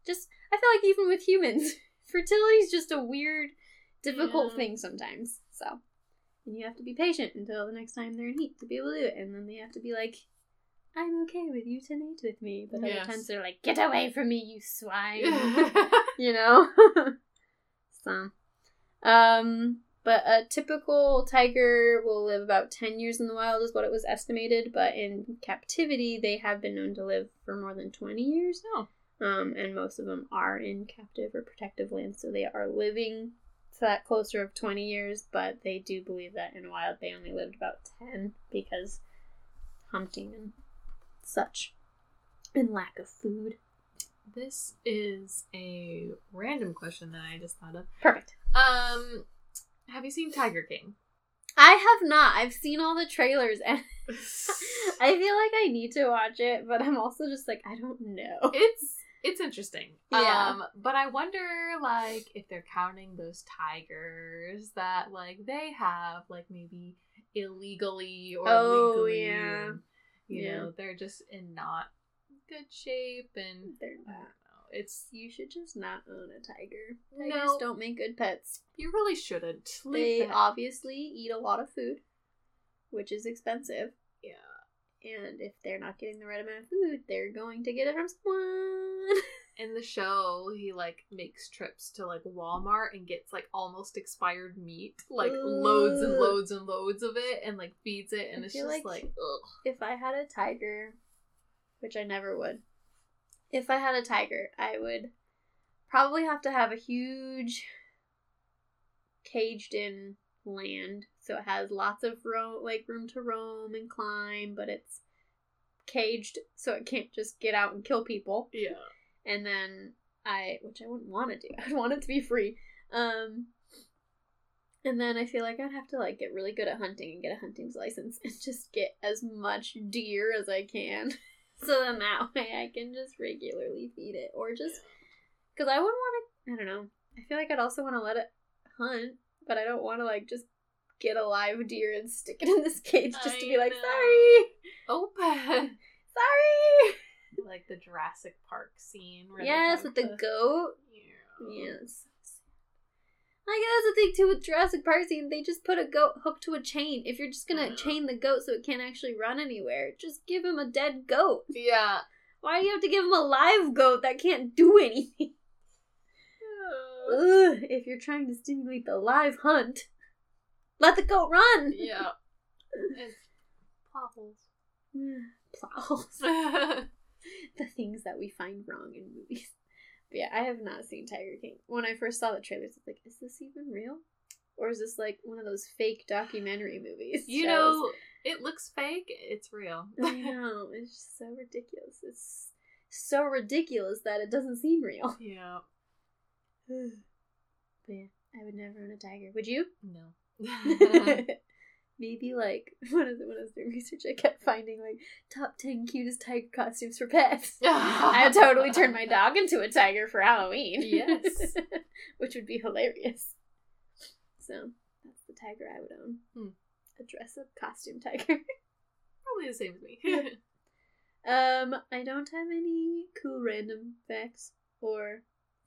Just I feel like even with humans fertility is just a weird difficult yeah. thing sometimes, so and you have to be patient until the next time they're in heat to be able to do it, and then they have to be like, I'm okay with you tonight with me, but other yes. times they're like, get away from me, you swine. You know. So um but a typical tiger will live about ten years in the wild is what it was estimated, but in captivity, they have been known to live for more than twenty years now. Um, and most of them are in captive or protective lands, so they are living to that closer of twenty years, but they do believe that in wild they only lived about ten because hunting and such, and lack of food. This is a random question that I just thought of. Perfect. Um... Have you seen Tiger King? I have not. I've seen all the trailers, and I feel like I need to watch it, but I'm also just like, I don't know. It's it's interesting. Yeah. Um, but I wonder, like, if they're counting those tigers that, like, they have, like, maybe illegally or oh, legally. Oh, yeah. And, you yeah. know, they're just in not good shape, and they're not. It's you should just not own a tiger. Tigers no, don't make good pets. You really shouldn't. Leave they that. Obviously eat a lot of food, which is expensive. Yeah. And if they're not getting the right amount of food, they're going to get it from someone. In the show, he, like, makes trips to, like, Walmart and gets, like, almost expired meat. Like, ugh. Loads and loads and loads of it, and, like, feeds it, and I it's just like, like ugh. If I had a tiger, which I never would. If I had a tiger, I would probably have to have a huge caged-in land, so it has lots of ro- like room to roam and climb, but it's caged, so it can't just get out and kill people. Yeah. And then I, which I wouldn't want to do. I'd want it to be free. Um, and then I feel like I'd have to, like, get really good at hunting and get a hunting's license and just get as much deer as I can. So then that way I can just regularly feed it, or just, because I wouldn't want to, I don't know, I feel like I'd also want to let it hunt, but I don't want to, like, just get a live deer and stick it in this cage just I to be like, know. Sorry! Open! Sorry! Like the Jurassic Park scene. Where yes, with the, the goat. Yeah. Yes. Like, that's the thing, too, with Jurassic Park scene, they just put a goat hooked to a chain. If you're just gonna chain the goat so it can't actually run anywhere, just give him a dead goat. Yeah. Why do you have to give him a live goat that can't do anything? Yeah. Ugh, if you're trying to stimulate the live hunt, let the goat run! Yeah. And plot holes. Plot holes. The things that we find wrong in movies. But yeah, I have not seen Tiger King. When I first saw the trailers, I was like, is this even real? Or is this, like, one of those fake documentary movies? You shows? Know, it looks fake, it's real. I know, it's just so ridiculous. It's so ridiculous that it doesn't seem real. Yeah. But yeah, I would never own a tiger. Would you? No. maybe like one of the, when I was doing research, I kept finding like top ten cutest tiger costumes for pets. I totally turned my dog into a tiger for Halloween. Yes. Which would be hilarious. So that's the tiger I would own. Hmm. A dress-up costume tiger. Probably the same as me. um, I don't have any cool random facts or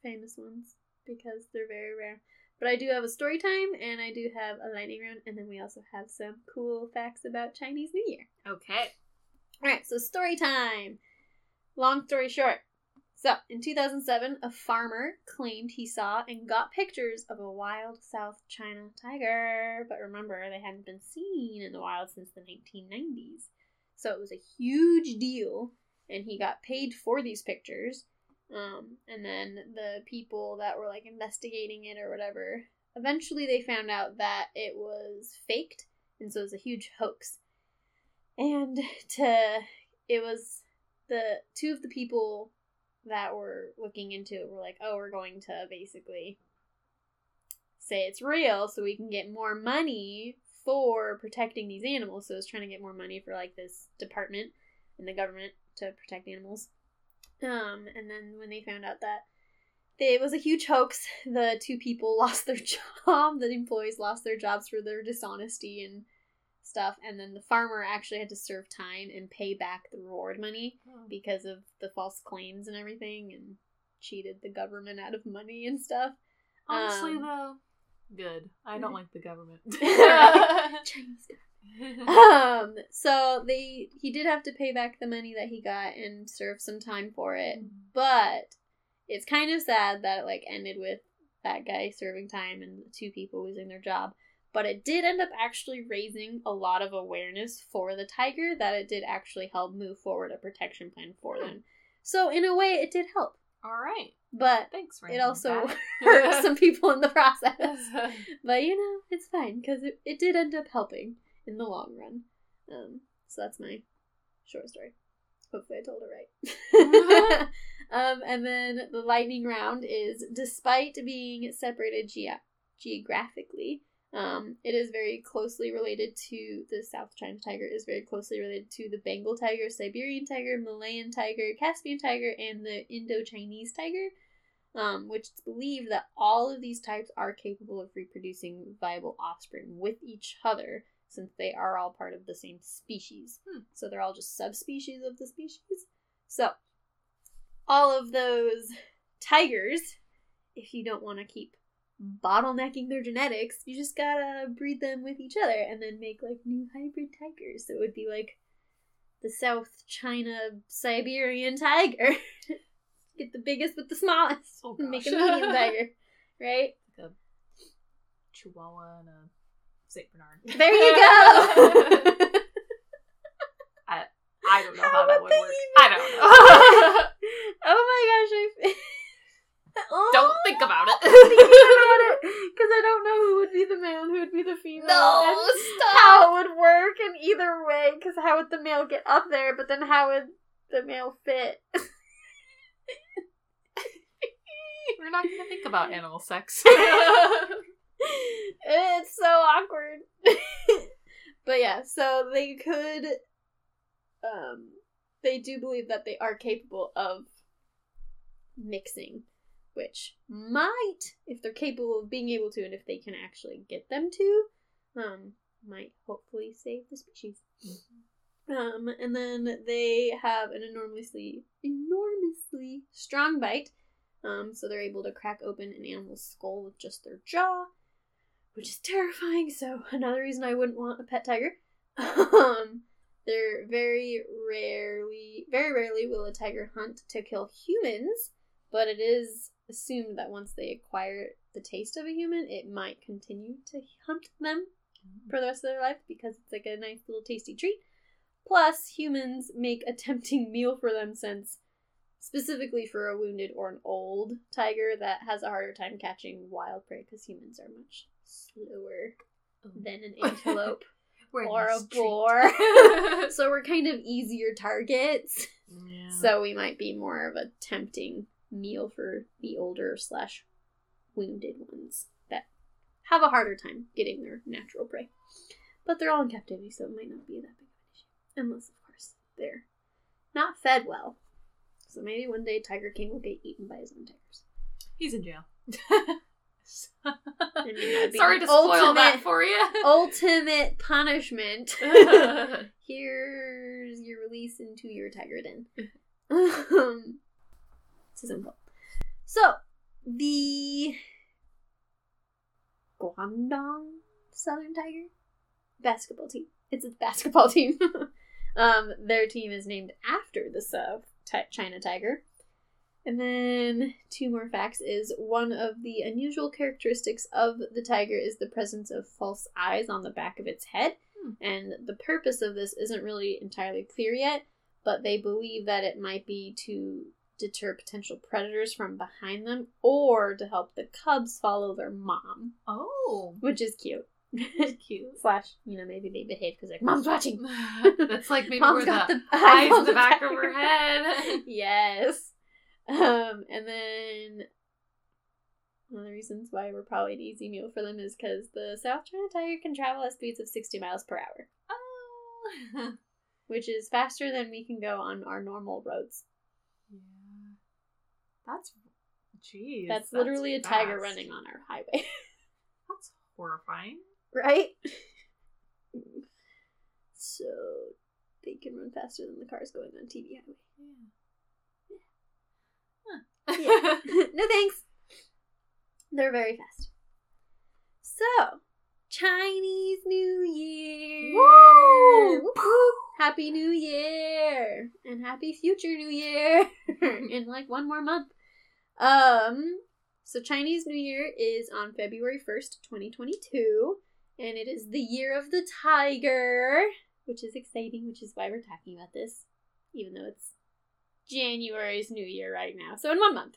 famous ones because they're very rare. But I do have a story time, and I do have a lightning round, and then we also have some cool facts about Chinese New Year. Okay. Alright, so story time. Long story short. So, in two thousand seven, a farmer claimed he saw and got pictures of a wild South China tiger. But remember, they hadn't been seen in the wild since the nineteen nineties. So it was a huge deal, and he got paid for these pictures. Um, and then the people that were, like, investigating it or whatever, eventually they found out that it was faked, and so it was a huge hoax. And to, it was the, two of the people that were looking into it were like, oh, we're going to basically say it's real so we can get more money for protecting these animals. So it's trying to get more money for, like, this department and the government to protect animals. Um, and then when they found out that it was a huge hoax, the two people lost their job, the employees lost their jobs for their dishonesty and stuff, and then the farmer actually had to serve time and pay back the reward money oh. because of the false claims and everything, and cheated the government out of money and stuff. Honestly, um, though, good. I don't like the government. Chinese um so they he did have to pay back the money that he got and serve some time for it, mm-hmm. but it's kind of sad that it like ended with that guy serving time and two people losing their job, but it did end up actually raising a lot of awareness for the tiger that it did actually help move forward a protection plan for mm-hmm. them. So in a way it did help. All right. But Thanks it also hurt some people in the process. But you know, it's fine because it, it did end up helping in the long run. Um, so that's my short story. Hopefully I told it right. um, and then the lightning round is, despite being separated ge- geographically, um, it is very closely related to the South China tiger, is very closely related to the Bengal tiger, Siberian tiger, Malayan tiger, Caspian tiger, and the Indo-Chinese tiger, um, which is believed that all of these types are capable of reproducing viable offspring with each other, since they are all part of the same species. Hmm. So they're all just subspecies of the species. So, all of those tigers, if you don't want to keep bottlenecking their genetics, you just gotta breed them with each other and then make, like, new hybrid tigers. So it would be, like, the South China Siberian tiger. Get the biggest with the smallest. Oh, and make a medium tiger. Right? Like a chihuahua and a Saint Bernard. There you go! I I don't know how, how that would work. I don't know. Oh my gosh, I... Oh, don't think about it. Because I don't know who would be the male and who would be the female. No, stop. How it would work in either way, because how would the male get up there, but then how would the male fit? We're not going to think about animal sex. It's so awkward. But yeah, so they could, um, they do believe that they are capable of mixing, which might, if they're capable of being able to, and if they can actually get them to, um, might hopefully save the species. Mm-hmm. Um, and then they have an enormously, enormously strong bite, um, so they're able to crack open an animal's skull with just their jaw, which is terrifying, so another reason I wouldn't want a pet tiger. um, they're very rarely, very rarely will a tiger hunt to kill humans, but it is assumed that once they acquire the taste of a human, it might continue to hunt them mm-hmm. for the rest of their life, because it's like a nice little tasty treat. Plus, humans make a tempting meal for them, since specifically for a wounded or an old tiger that has a harder time catching wild prey, because humans are much slower oh. than an antelope or a boar. So we're kind of easier targets. Yeah. So we might be more of a tempting meal for the older slash wounded ones that have a harder time getting their natural prey. But they're all in captivity, so it might not be that big of an issue. Unless, of course, they're not fed well. So maybe one day Tiger King will get eaten by his own tigers. He's in jail. I mean, sorry to spoil ultimate, that for you. Ultimate punishment. Here's your release into your tiger den. Um, it's simple. So, the Guangdong Southern Tiger basketball team. It's a basketball team. um, their team is named after the South China tiger. And then two more facts is one of the unusual characteristics of the tiger is the presence of false eyes on the back of its head. Hmm. And the purpose of this isn't really entirely clear yet, but they believe that it might be to deter potential predators from behind them or to help the cubs follow their mom. Oh. Which is cute. It's cute. Slash, you know, maybe they behave because like, Mom's watching. That's like maybe Mom's where got the, the eyes in the back of her head. Yes. Um, and then one of the reasons why we're probably an easy meal for them is because the South China tiger can travel at speeds of sixty miles per hour. Oh! Which is faster than we can go on our normal roads. Yeah. That's, jeez. That's, that's literally fast. A tiger running on our highway. That's horrifying. Right? So, they can run faster than the cars going on T V highway. Yeah. Yeah. No thanks. They're very fast. So, Chinese New Year. Woo! Happy New Year. And happy future New Year. In like one more month. Um, so Chinese New Year is on February first, twenty twenty-two, and it is the year of the tiger, which is exciting, which is why we're talking about this, even though it's January's New Year right now. So in one month.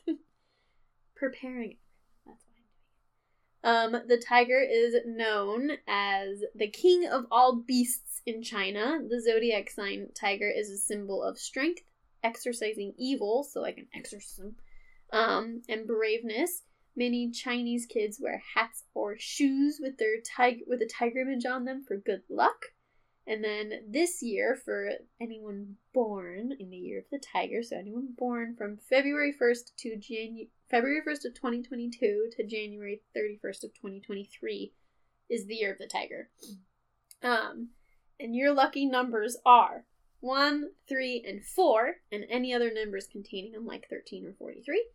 Preparing. That's why I'm doing it. Um, the tiger is known as the king of all beasts in China. The zodiac sign tiger is a symbol of strength, exercising evil, so like an exorcism, um, and braveness. Many Chinese kids wear hats or shoes with their tiger with a tiger image on them for good luck. And then this year, for anyone born in the year of the tiger, so anyone born from February first to Janu- February first of twenty twenty-two to January thirty-first of twenty twenty-three is the year of the tiger. Um, and your lucky numbers are one, three, and four, and any other numbers containing them, like thirteen or forty-three.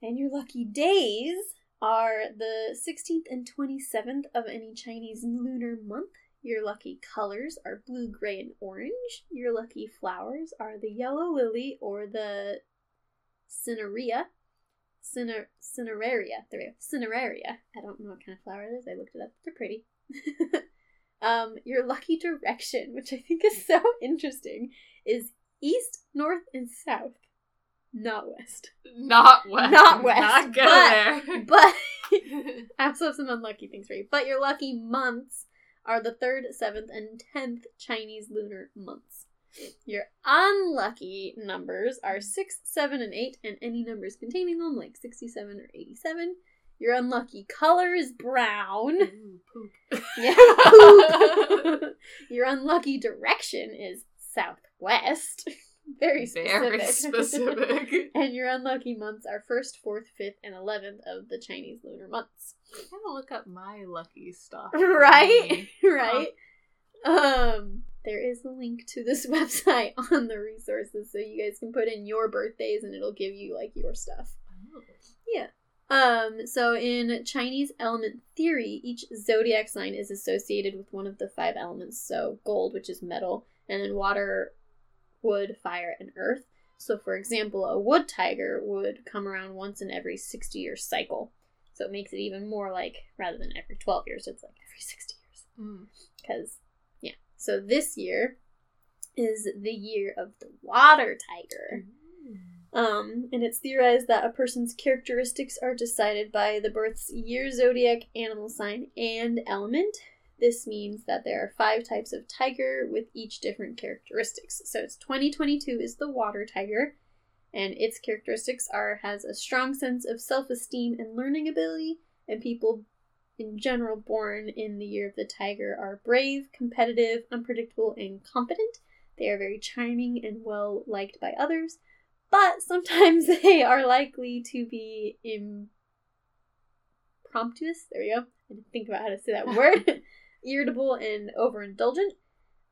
And your lucky days are the sixteenth and twenty-seventh of any Chinese lunar month. Your lucky colors are blue, gray, and orange. Your lucky flowers are the yellow lily or the cineraria. Ciner- cineraria. There we go. Cineraria. I don't know what kind of flower it is. I looked it up. They're pretty. um, your lucky direction, which I think is so interesting, is east, north, and south. Not west. Not west. Not west. Not go there. But I also have some unlucky things for you. But your lucky months are the third, seventh, and tenth Chinese lunar months. Your unlucky numbers are six, seven, and eight, and any numbers containing them, like sixty-seven or eighty-seven. Your unlucky color is brown. Ooh, poop. Yeah, poop. Your unlucky direction is southwest. Very specific. Very specific. And your unlucky months are first, fourth, fifth, and eleventh of the Chinese lunar months. I'm gonna look up my lucky stuff. Right? Right? Oh. Um, there is a link to this website on the resources, so you guys can put in your birthdays and it'll give you, like, your stuff. Oh. Yeah. Um, so in Chinese element theory, each zodiac sign is associated with one of the five elements, so gold, which is metal, and then water, wood, fire, and earth. So, for example, a wood tiger would come around once in every sixty-year cycle. So it makes it even more like, rather than every twelve years, it's like every sixty years. Because, mm. yeah. So this year is the year of the water tiger. Mm. Um, and it's theorized that a person's characteristics are decided by the birth's year, zodiac, animal sign, and element. This means that there are five types of tiger with each different characteristics. So it's twenty twenty-two is the water tiger, and its characteristics are has a strong sense of self-esteem and learning ability, and people in general born in the year of the tiger are brave, competitive, unpredictable, and competent. They are very charming and well liked by others, but sometimes they are likely to be impromptuous. There we go. I didn't think about how to say that word. Irritable and overindulgent.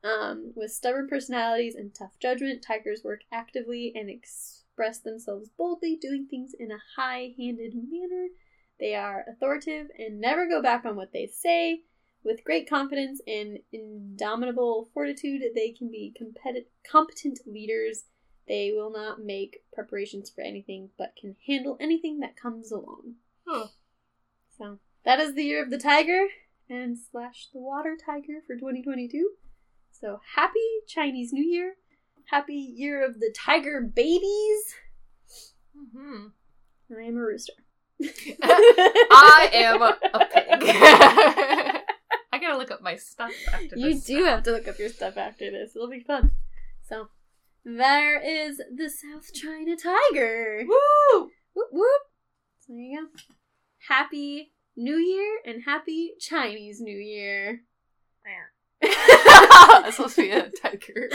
Um, with stubborn personalities and tough judgment, tigers work actively and express themselves boldly, doing things in a high-handed manner. They are authoritative and never go back on what they say. With great confidence and indomitable fortitude, they can be compet- competent leaders. They will not make preparations for anything, but can handle anything that comes along. Huh. So, that is the year of the tiger, and slash the water tiger for twenty twenty-two. So, happy Chinese New Year. Happy year of the tiger babies. Mm-hmm. I am a rooster. I am a pig. I gotta look up my stuff after you this. You do have to look up your stuff after this. It'll be fun. So, there is the South China tiger. Woo! Whoop, whoop. So there you go. Happy New Year and happy Chinese New Year. That's supposed to be a tiger.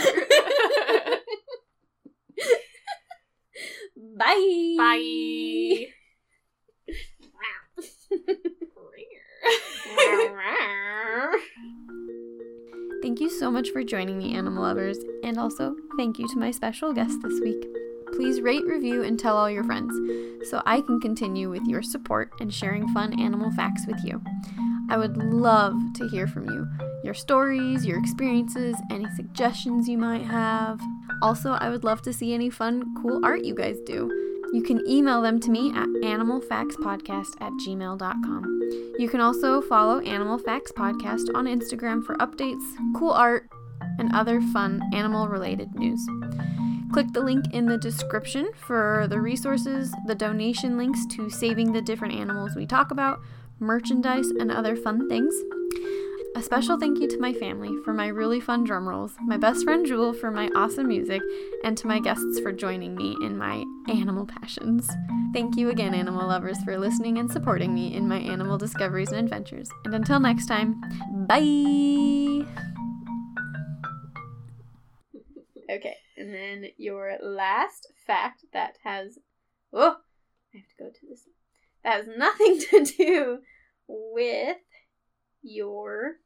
Bye. Bye. Thank you so much for joining me, animal lovers, and also thank you to my special guest this week. Please rate, review, and tell all your friends so I can continue with your support and sharing fun animal facts with you. I would love to hear from you, your stories, your experiences, any suggestions you might have. Also, I would love to see any fun, cool art you guys do. You can email them to me at animal facts podcast at gmail dot com. You can also follow Animal Facts Podcast on Instagram for updates, cool art, and other fun animal-related news. Click the link in the description for the resources, the donation links to saving the different animals we talk about, merchandise, and other fun things. A special thank you to my family for my really fun drum rolls, my best friend Jewel for my awesome music, and to my guests for joining me in my animal passions. Thank you again, animal lovers, for listening and supporting me in my animal discoveries and adventures. And until next time, bye! Okay, and then your last fact that has... Oh! I have to go to this one. That has nothing to do with your...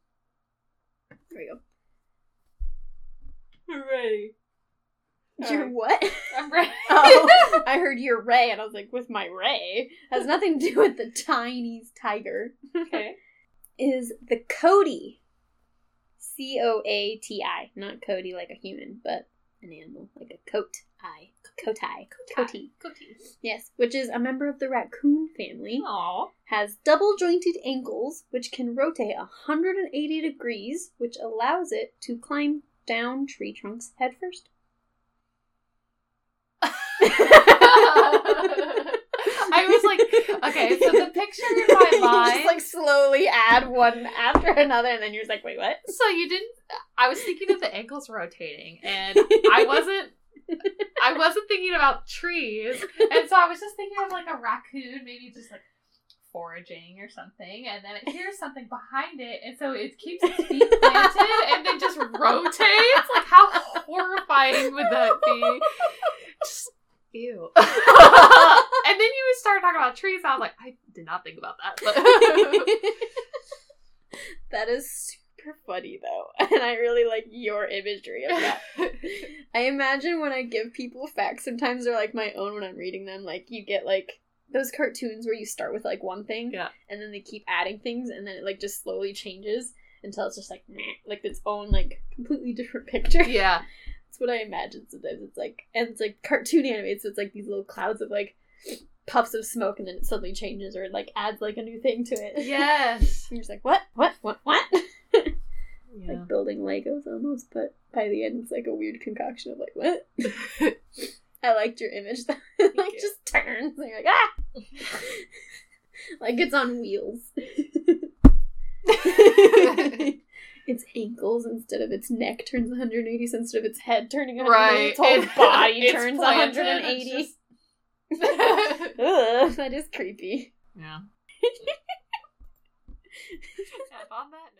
There we go. Hooray. Your right. What? I'm Ray. Oh, I heard your Ray, and I was like, with my Ray? Has nothing to do with the Chinese tiger. Okay. Is the coati. C O A T I. Not coati like a human, but an animal. Like a coat-eye. Coati. Coati. Coati. Yes, which is a member of the raccoon family. Aww. Has double-jointed ankles, which can rotate one hundred eighty degrees, which allows it to climb down tree trunks headfirst. I was like, okay, so the picture in my mind... You just, like, slowly add one after another, and then you're just like, wait, what? So you didn't... I was thinking of the ankles rotating, and I wasn't... I wasn't thinking about trees, and so I was just thinking of, like, a raccoon, maybe just, like, foraging or something, and then it hears something behind it, and so it keeps its feet planted, and then just rotates? Like, how horrifying would that be? Just... Ew. And then you started talking about trees, and I was like, I did not think about that. But... That is super funny, though. And I really like your imagery of that. I imagine when I give people facts, sometimes they're like my own when I'm reading them. Like, you get, like, those cartoons where you start with, like, one thing, yeah. And then they keep adding things, and then it, like, just slowly changes until it's just, like, meh, like, its own, like, completely different picture. Yeah. That's what I imagine sometimes. It's like, and it's like cartoon animated, so it's like these little clouds of like puffs of smoke, and then it suddenly changes or like adds like a new thing to it. Yes. You're just like, what? What? What? What? Yeah. Like building Legos almost, but by the end it's like a weird concoction of like, what? I liked your image that it like you. Just turns and you're like, ah! Like it's on wheels. Its ankles instead of its neck turns one hundred eighty, so instead of its head turning one hundred eighty, right. Its whole it, body it's turns one hundred eighty. Just... Ugh, that is creepy. Yeah. And on that note.